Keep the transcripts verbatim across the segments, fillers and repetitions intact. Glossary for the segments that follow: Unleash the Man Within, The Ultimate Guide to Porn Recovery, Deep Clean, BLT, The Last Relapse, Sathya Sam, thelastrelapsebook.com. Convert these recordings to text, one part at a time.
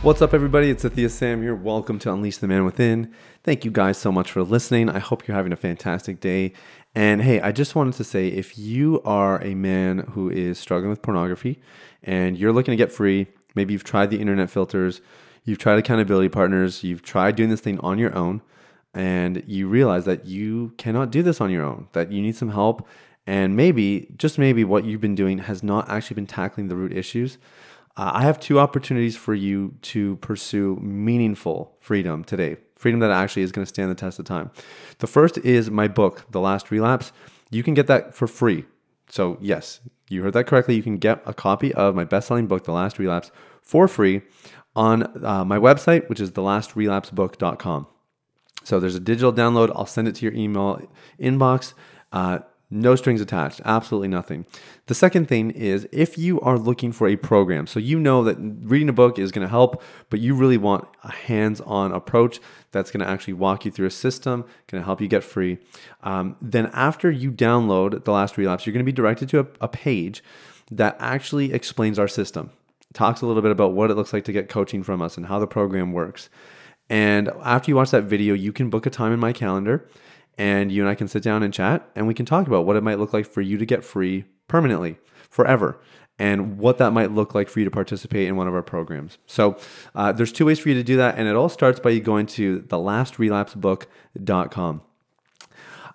What's up, everybody? It's Sathya Sam here. Welcome to Unleash the Man Within. Thank you guys so much for listening. I hope you're having a fantastic day. And hey, I just wanted to say, if you are a man who is struggling with pornography and you're looking to get free, maybe you've tried the internet filters, you've tried accountability partners, you've tried doing this thing on your own, and you realize that you cannot do this on your own, that you need some help, and maybe, just maybe, what you've been doing has not actually been tackling the root issues, uh, I have two opportunities for you to pursue meaningful freedom today. Freedom that actually is going to stand the test of time. The first is my book, The Last Relapse. You can get that for free. So yes, you heard that correctly. You can get a copy of my best-selling book, The Last Relapse, for free on uh, my website, which is the last relapse book dot com. So there's a digital download. I'll send it to your email inbox. Uh, No strings attached, absolutely nothing. The second thing is, if you are looking for a program, so you know that reading a book is going to help, but you really want a hands-on approach that's going to actually walk you through a system, going to help you get free, um, then after you download The Last Relapse, you're going to be directed to a, a page that actually explains our system, talks a little bit about what it looks like to get coaching from us and how the program works. And after you watch that video, you can book a time in my calendar, and you and I can sit down and chat, and we can talk about what it might look like for you to get free permanently, forever, and what that might look like for you to participate in one of our programs. So uh, there's two ways for you to do that, and it all starts by you going to the last relapse book dot com.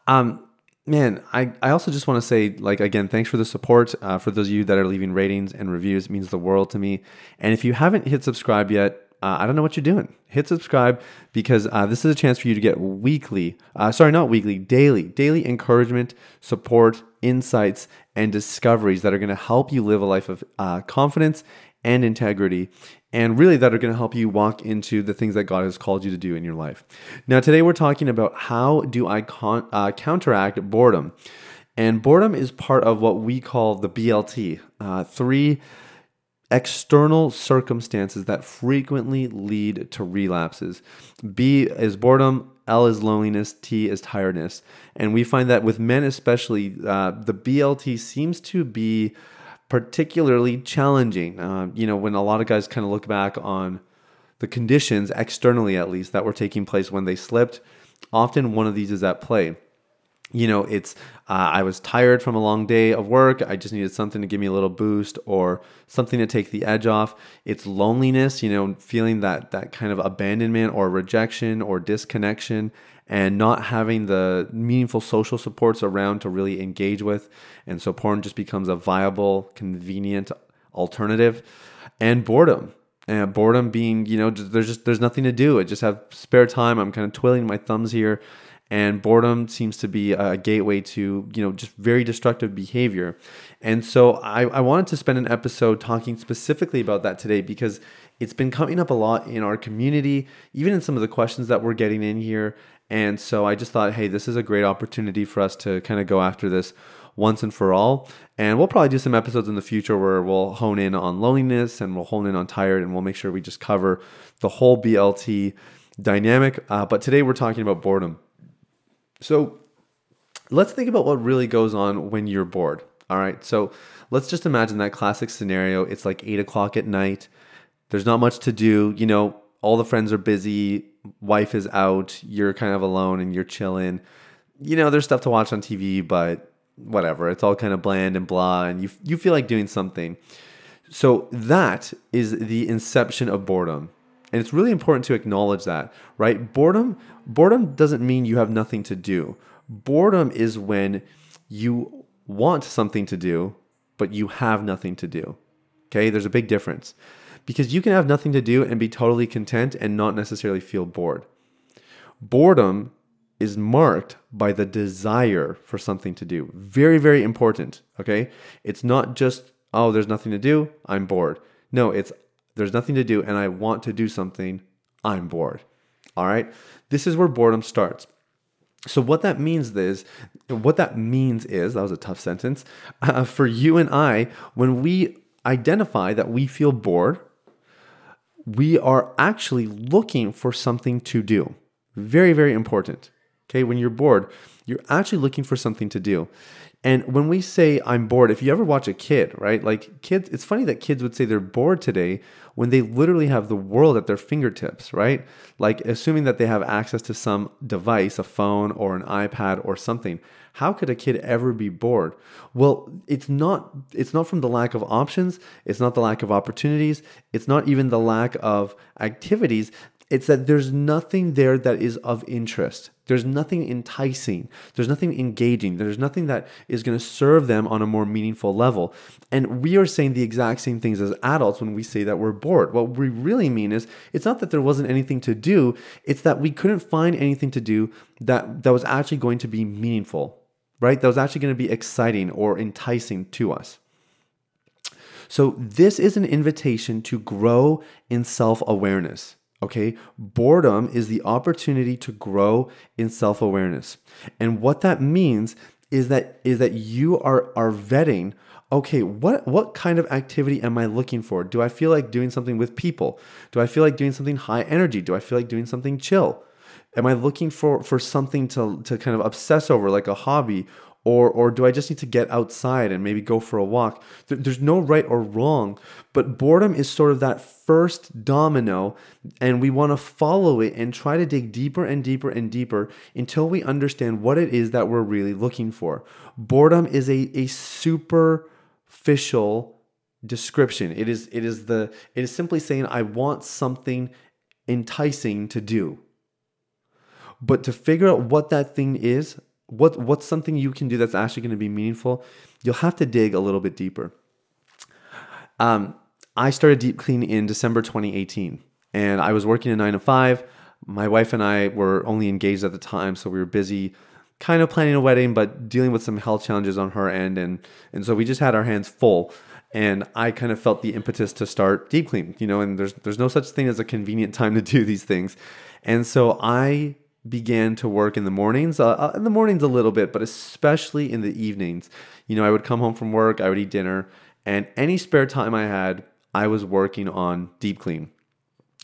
Um, man, I, I also just want to say, like, again, thanks for the support. Uh, for those of you that are leaving ratings and reviews, it means the world to me. And if you haven't hit subscribe yet, Uh, I don't know what you're doing. Hit subscribe, because uh, this is a chance for you to get weekly, uh, sorry, not weekly, daily, daily encouragement, support, insights, and discoveries that are going to help you live a life of uh, confidence and integrity, and really that are going to help you walk into the things that God has called you to do in your life. Now, today we're talking about how do I con- uh, counteract boredom. And boredom is part of what we call the B L T, uh, three external circumstances that frequently lead to relapses. B is boredom, L is loneliness, T is tiredness. And we find that with men especially, uh, the B L T seems to be particularly challenging. Uh, you know, when a lot of guys kind of look back on the conditions, externally at least, that were taking place when they slipped, often one of these is at play. You know, it's, uh, I was tired from a long day of work. I just needed something to give me a little boost or something to take the edge off. It's loneliness, you know, feeling that that kind of abandonment or rejection or disconnection and not having the meaningful social supports around to really engage with. And so porn just becomes a viable, convenient alternative. And boredom. And boredom being, you know, there's just, there's nothing to do. I just have spare time. I'm kind of twiddling my thumbs here. And boredom seems to be a gateway to, you know, just very destructive behavior. And so I, I wanted to spend an episode talking specifically about that today, because it's been coming up a lot in our community, even in some of the questions that we're getting in here. And so I just thought, hey, this is a great opportunity for us to kind of go after this once and for all. And we'll probably do some episodes in the future where we'll hone in on loneliness and we'll hone in on tired, and we'll make sure we just cover the whole B L T dynamic. Uh, but today we're talking about boredom. So let's think about what really goes on when you're bored, all right? So let's just imagine that classic scenario. It's like eight o'clock at night. There's not much to do. You know, all the friends are busy. Wife is out. You're kind of alone and you're chilling. You know, there's stuff to watch on T V, but whatever. It's all kind of bland and blah, and you you feel like doing something. So that is the inception of boredom. And it's really important to acknowledge that, right? Boredom, boredom doesn't mean you have nothing to do. Boredom is when you want something to do, but you have nothing to do, okay? There's a big difference, because you can have nothing to do and be totally content and not necessarily feel bored. Boredom is marked by the desire for something to do. Very, very important, okay? It's not just, oh, there's nothing to do, I'm bored. No, it's There's nothing to do and I want to do something. I'm bored. All right. This is where boredom starts. So what that means is, what that means is, that was a tough sentence, uh, for you and I, when we identify that we feel bored, we are actually looking for something to do. Very, very important. Okay, when you're bored, you're actually looking for something to do. And when we say I'm bored, if you ever watch a kid, right? Like kids, it's funny that kids would say they're bored today when they literally have the world at their fingertips, right? Like assuming that they have access to some device, a phone or an iPad or something. How could a kid ever be bored? Well, it's not it's not from the lack of options, it's not the lack of opportunities, it's not even the lack of activities. It's that there's nothing there that is of interest. There's nothing enticing. There's nothing engaging. There's nothing that is going to serve them on a more meaningful level. And we are saying the exact same things as adults when we say that we're bored. What we really mean is it's not that there wasn't anything to do. It's that we couldn't find anything to do that, that was actually going to be meaningful, right? That was actually going to be exciting or enticing to us. So this is an invitation to grow in self-awareness. Okay, boredom is the opportunity to grow in self-awareness. And what that means is that is that you are, are vetting, okay, what, what kind of activity am I looking for? Do I feel like doing something with people? Do I feel like doing something high energy? Do I feel like doing something chill? Am I looking for, for something to, to kind of obsess over, like a hobby? Or or do I just need to get outside and maybe go for a walk? There's no right or wrong, but boredom is sort of that first domino, and we want to follow it and try to dig deeper and deeper and deeper until we understand what it is that we're really looking for. Boredom is a, a superficial description. It is it is the it is simply saying I want something enticing to do. But to figure out what that thing is, What what's something you can do that's actually going to be meaningful? You'll have to dig a little bit deeper. Um, I started Deep Clean in December twenty eighteen, and I was working a nine to five. My wife and I were only engaged at the time, so we were busy, kind of planning a wedding, but dealing with some health challenges on her end, and and so we just had our hands full. And I kind of felt the impetus to start Deep Clean, you know. And there's there's no such thing as a convenient time to do these things, and so I began to work in the mornings, uh, in the mornings a little bit, but especially in the evenings. You know, I would come home from work, I would eat dinner, and any spare time I had, I was working on Deep Clean.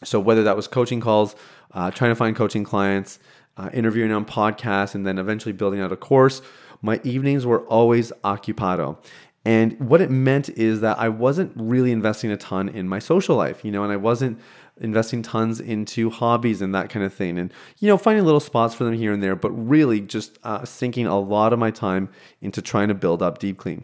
So whether that was coaching calls, uh, trying to find coaching clients, uh, interviewing on podcasts, and then eventually building out a course, my evenings were always ocupado. And what it meant is that I wasn't really investing a ton in my social life, you know, and I wasn't investing tons into hobbies and that kind of thing. And, you know, finding little spots for them here and there, but really just uh, sinking a lot of my time into trying to build up Deep Clean.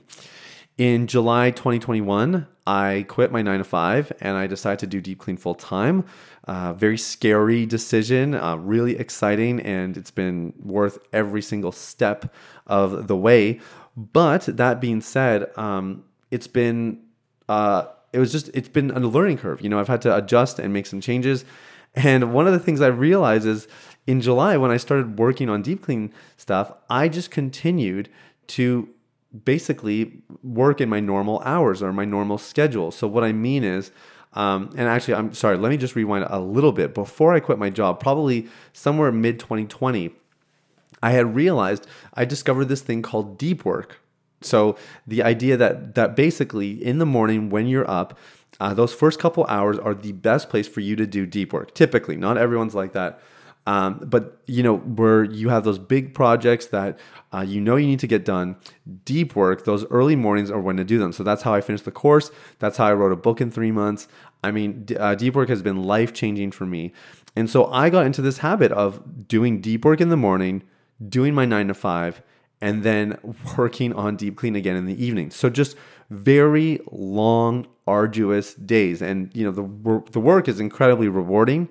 In July twenty twenty-one, I quit my nine to five and I decided to do Deep Clean full time. Uh, very scary decision, uh, really exciting, and it's been worth every single step of the way. But that being said, um, it's been uh, it was just it's been a learning curve. You know, I've had to adjust and make some changes. And one of the things I realized is in July when I started working on Deep Clean stuff, I just continued to basically work in my normal hours or my normal schedule. So what I mean is, um, and actually, I'm sorry, let me just rewind a little bit. Before I quit my job, probably somewhere mid twenty twenty. I had realized I discovered this thing called deep work. So the idea that that basically in the morning when you're up, uh, those first couple hours are the best place for you to do deep work. Typically, not everyone's like that. Um, but, you know, where you have those big projects that uh, you know you need to get done, deep work, those early mornings are when to do them. So that's how I finished the course. That's how I wrote a book in three months. I mean, uh, deep work has been life-changing for me. And so I got into this habit of doing deep work in the morning, doing my nine to five, and then working on Deep Clean again in the evening. So just very long, arduous days. And, you know, the, the work is incredibly rewarding,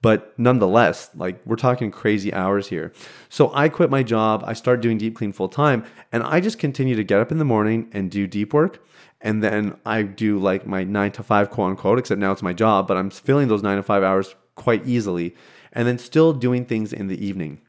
but nonetheless, like we're talking crazy hours here. So I quit my job. I started doing Deep Clean full time, and I just continue to get up in the morning and do deep work. And then I do like my nine to five, quote unquote, except now it's my job, but I'm filling those nine to five hours quite easily. And then still doing things in the evening.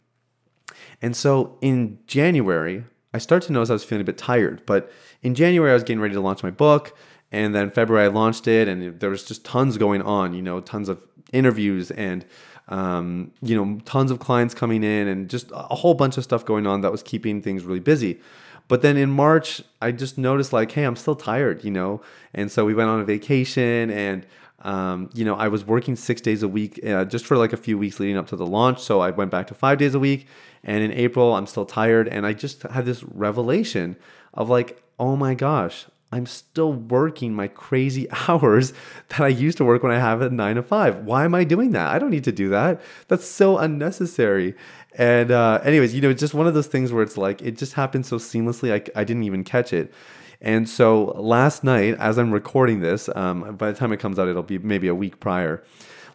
And so in January, I started to notice I was feeling a bit tired. But in January, I was getting ready to launch my book. And then February I launched it, and there was just tons going on, you know, tons of interviews and, um, you know, tons of clients coming in and just a whole bunch of stuff going on that was keeping things really busy. But then in March, I just noticed like, hey, I'm still tired, you know? And so we went on a vacation and, um, you know, I was working six days a week uh, just for like a few weeks leading up to the launch. So I went back to five days a week. And in April, I'm still tired. And I just had this revelation of like, oh my gosh, I'm still working my crazy hours that I used to work when I have a nine to five. Why am I doing that? I don't need to do that. That's so unnecessary. And uh, anyways, you know, it's just one of those things where it's like, it just happened so seamlessly. I, I didn't even catch it. And so last night, as I'm recording this, um, by the time it comes out, it'll be maybe a week prior.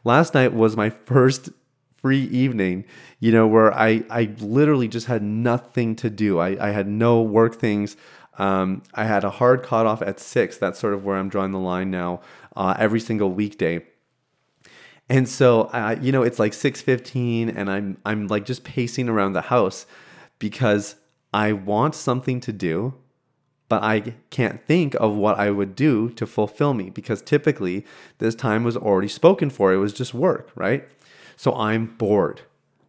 Last night was my first free evening, you know, where I, I literally just had nothing to do. I, I had no work things. Um, I had a hard cutoff at six. That's sort of where I'm drawing the line now, uh, every single weekday. And so, uh, you know, it's like six fifteen and I'm, I'm like just pacing around the house because I want something to do, but I can't think of what I would do to fulfill me because typically this time was already spoken for. It was just work, right? So I'm bored.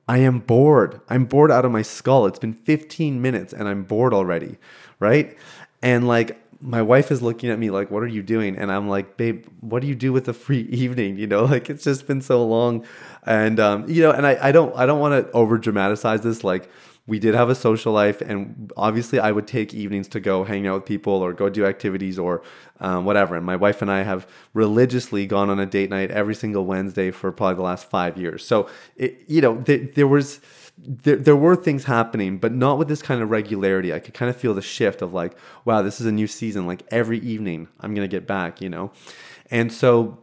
I am bored. I'm bored out of my skull. It's been fifteen minutes and I'm bored already, right? And like my wife is looking at me like, what are you doing? And I'm like, babe, what do you do with a free evening? You know, like it's just been so long. And, um, you know, and I, I don't I don't want to over dramatize this. Like we did have a social life and obviously I would take evenings to go hang out with people or go do activities or um, whatever. And my wife and I have religiously gone on a date night every single Wednesday for probably the last five years. So, it, you know, th- there was... There, there were things happening, but not with this kind of regularity. I could kind of feel the shift of like, wow, this is a new season. Like every evening I'm going to get back, you know? And so,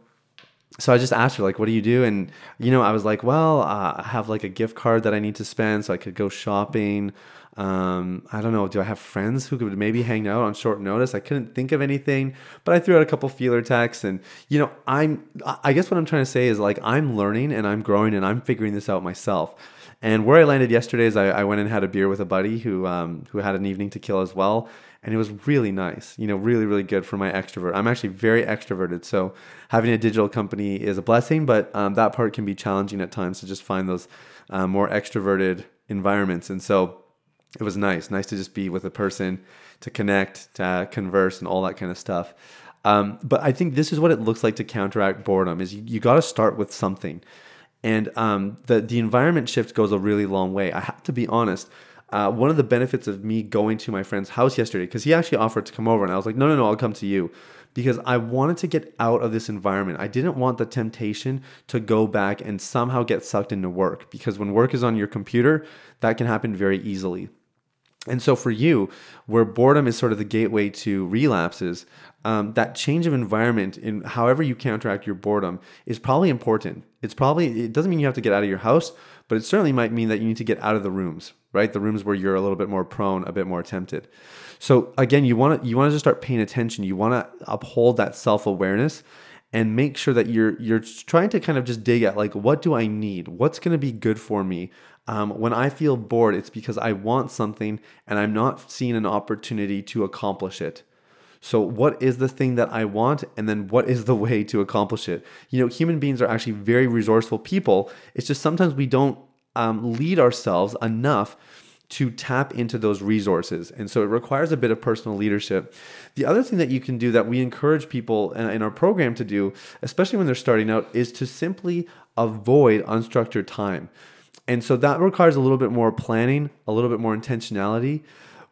so I just asked her like, what do you do? And, you know, I was like, well, uh, I have like a gift card that I need to spend so I could go shopping. Um, I don't know. Do I have friends who could maybe hang out on short notice? I couldn't think of anything, but I threw out a couple feeler texts and, you know, I'm, I guess what I'm trying to say is like, I'm learning and I'm growing and I'm figuring this out myself. And where I landed yesterday is I, I went and had a beer with a buddy who um, who had an evening to kill as well. And it was really nice, you know, really, really good for my extrovert. I'm actually very extroverted. So having a digital company is a blessing, but um, that part can be challenging at times to just find those uh, more extroverted environments. And so it was nice, nice to just be with a person, to connect, to uh, converse and all that kind of stuff. Um, but I think this is what it looks like to counteract boredom is you, you got to start with something. And um, the, the environment shift goes a really long way. I have to be honest. Uh, one of the benefits of me going to my friend's house yesterday, because he actually offered to come over, and I was like, no, no, no, I'll come to you. Because I wanted to get out of this environment. I didn't want the temptation to go back and somehow get sucked into work. Because when work is on your computer, that can happen very easily. And so for you, where boredom is sort of the gateway to relapses, um, that change of environment in however you counteract your boredom is probably important. It's probably, it doesn't mean you have to get out of your house, but it certainly might mean that you need to get out of the rooms, right? The rooms where you're a little bit more prone, a bit more tempted. So again, you want to, you want to just start paying attention. You want to uphold that self-awareness and make sure that you're, you're trying to kind of just dig at like, what do I need? What's going to be good for me? Um, when I feel bored, it's because I want something and I'm not seeing an opportunity to accomplish it. So what is the thing that I want? And then what is the way to accomplish it? You know, human beings are actually very resourceful people. It's just sometimes we don't um, lead ourselves enough to tap into those resources. And so it requires a bit of personal leadership. The other thing that you can do that we encourage people in our program to do, especially when they're starting out, is to simply avoid unstructured time. And so that requires a little bit more planning, a little bit more intentionality,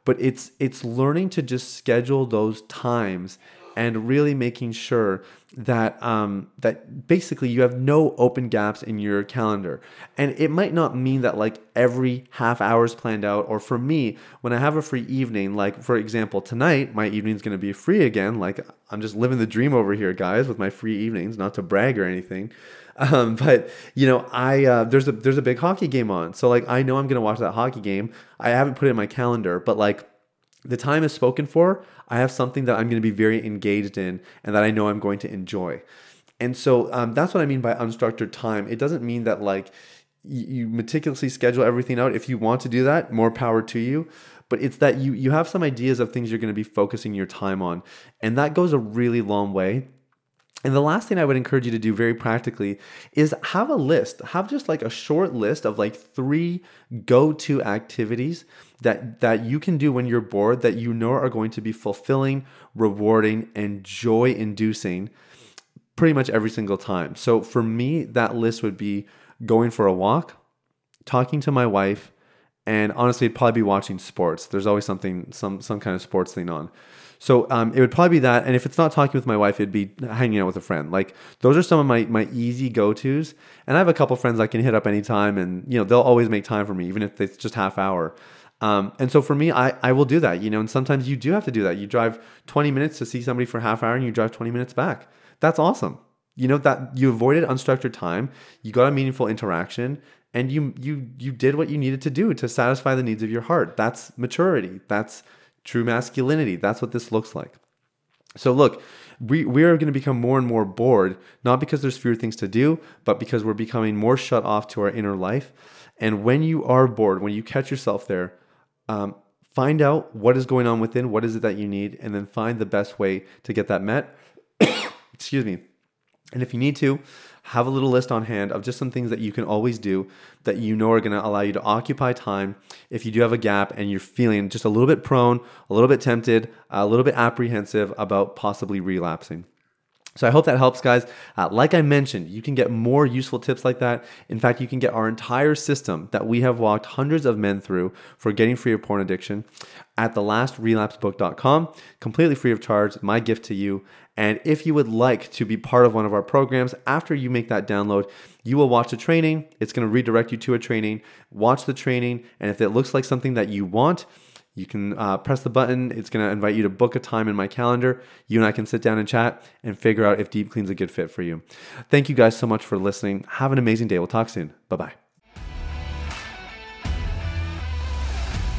but it's it's learning to just schedule those times and really making sure that um, that basically you have no open gaps in your calendar. And it might not mean that like every half hour is planned out, or for me, when I have a free evening, like for example, tonight, my evening's gonna be free again. Like I'm just living the dream over here, guys, with my free evenings, not to brag or anything. Um, but you know, I, uh, there's a, there's a big hockey game on. So like, I know I'm going to watch that hockey game. I haven't put it in my calendar, but like the time is spoken for. I have something that I'm going to be very engaged in and that I know I'm going to enjoy. And so, um, that's what I mean by unstructured time. It doesn't mean that like you meticulously schedule everything out. If you want to do that, more power to you. But it's that you you have some ideas of things you're going to be focusing your time on. And that goes a really long way. And the last thing I would encourage you to do very practically is have a list. Have just like a short list of like three go-to activities that, that you can do when you're bored that you know are going to be fulfilling, rewarding, and joy-inducing pretty much every single time. So for me, that list would be going for a walk, talking to my wife, and honestly, it'd probably be watching sports. There's always something, some some kind of sports thing on. So um, it would probably be that. And if it's not talking with my wife, it'd be hanging out with a friend. Like those are some of my my easy go-tos. And I have a couple friends I can hit up anytime, and you know they'll always make time for me, even if it's just half hour. Um, and so for me, I, I will do that. You know, and sometimes you do have to do that. You drive twenty minutes to see somebody for half hour, and you drive twenty minutes back. That's awesome. You know that you avoided unstructured time. You got a meaningful interaction. And you you you did what you needed to do to satisfy the needs of your heart. That's maturity. That's true masculinity. That's what this looks like. So look, we, we are going to become more and more bored, not because there's fewer things to do, but because we're becoming more shut off to our inner life. And when you are bored, when you catch yourself there, um, find out what is going on within, what is it that you need, and then find the best way to get that met. Excuse me. And if you need to, have a little list on hand of just some things that you can always do that you know are going to allow you to occupy time if you do have a gap and you're feeling just a little bit prone, a little bit tempted, a little bit apprehensive about possibly relapsing. So I hope that helps, guys. Uh, like I mentioned, you can get more useful tips like that. In fact, you can get our entire system that we have walked hundreds of men through for getting free of porn addiction at the last relapse book dot com, completely free of charge, my gift to you. And if you would like to be part of one of our programs, after you make that download, you will watch a training. It's going to redirect you to a training. Watch the training, and if it looks like something that you want, you can uh, press the button. It's going to invite you to book a time in my calendar. You and I can sit down and chat and figure out if Deep Clean's a good fit for you. Thank you guys so much for listening. Have an amazing day. We'll talk soon. Bye-bye.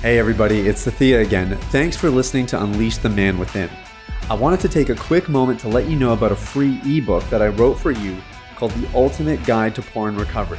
Hey, everybody. It's Sathya again. Thanks for listening to Unleash the Man Within. I wanted to take a quick moment to let you know about a free ebook that I wrote for you called The Ultimate Guide to Porn Recovery.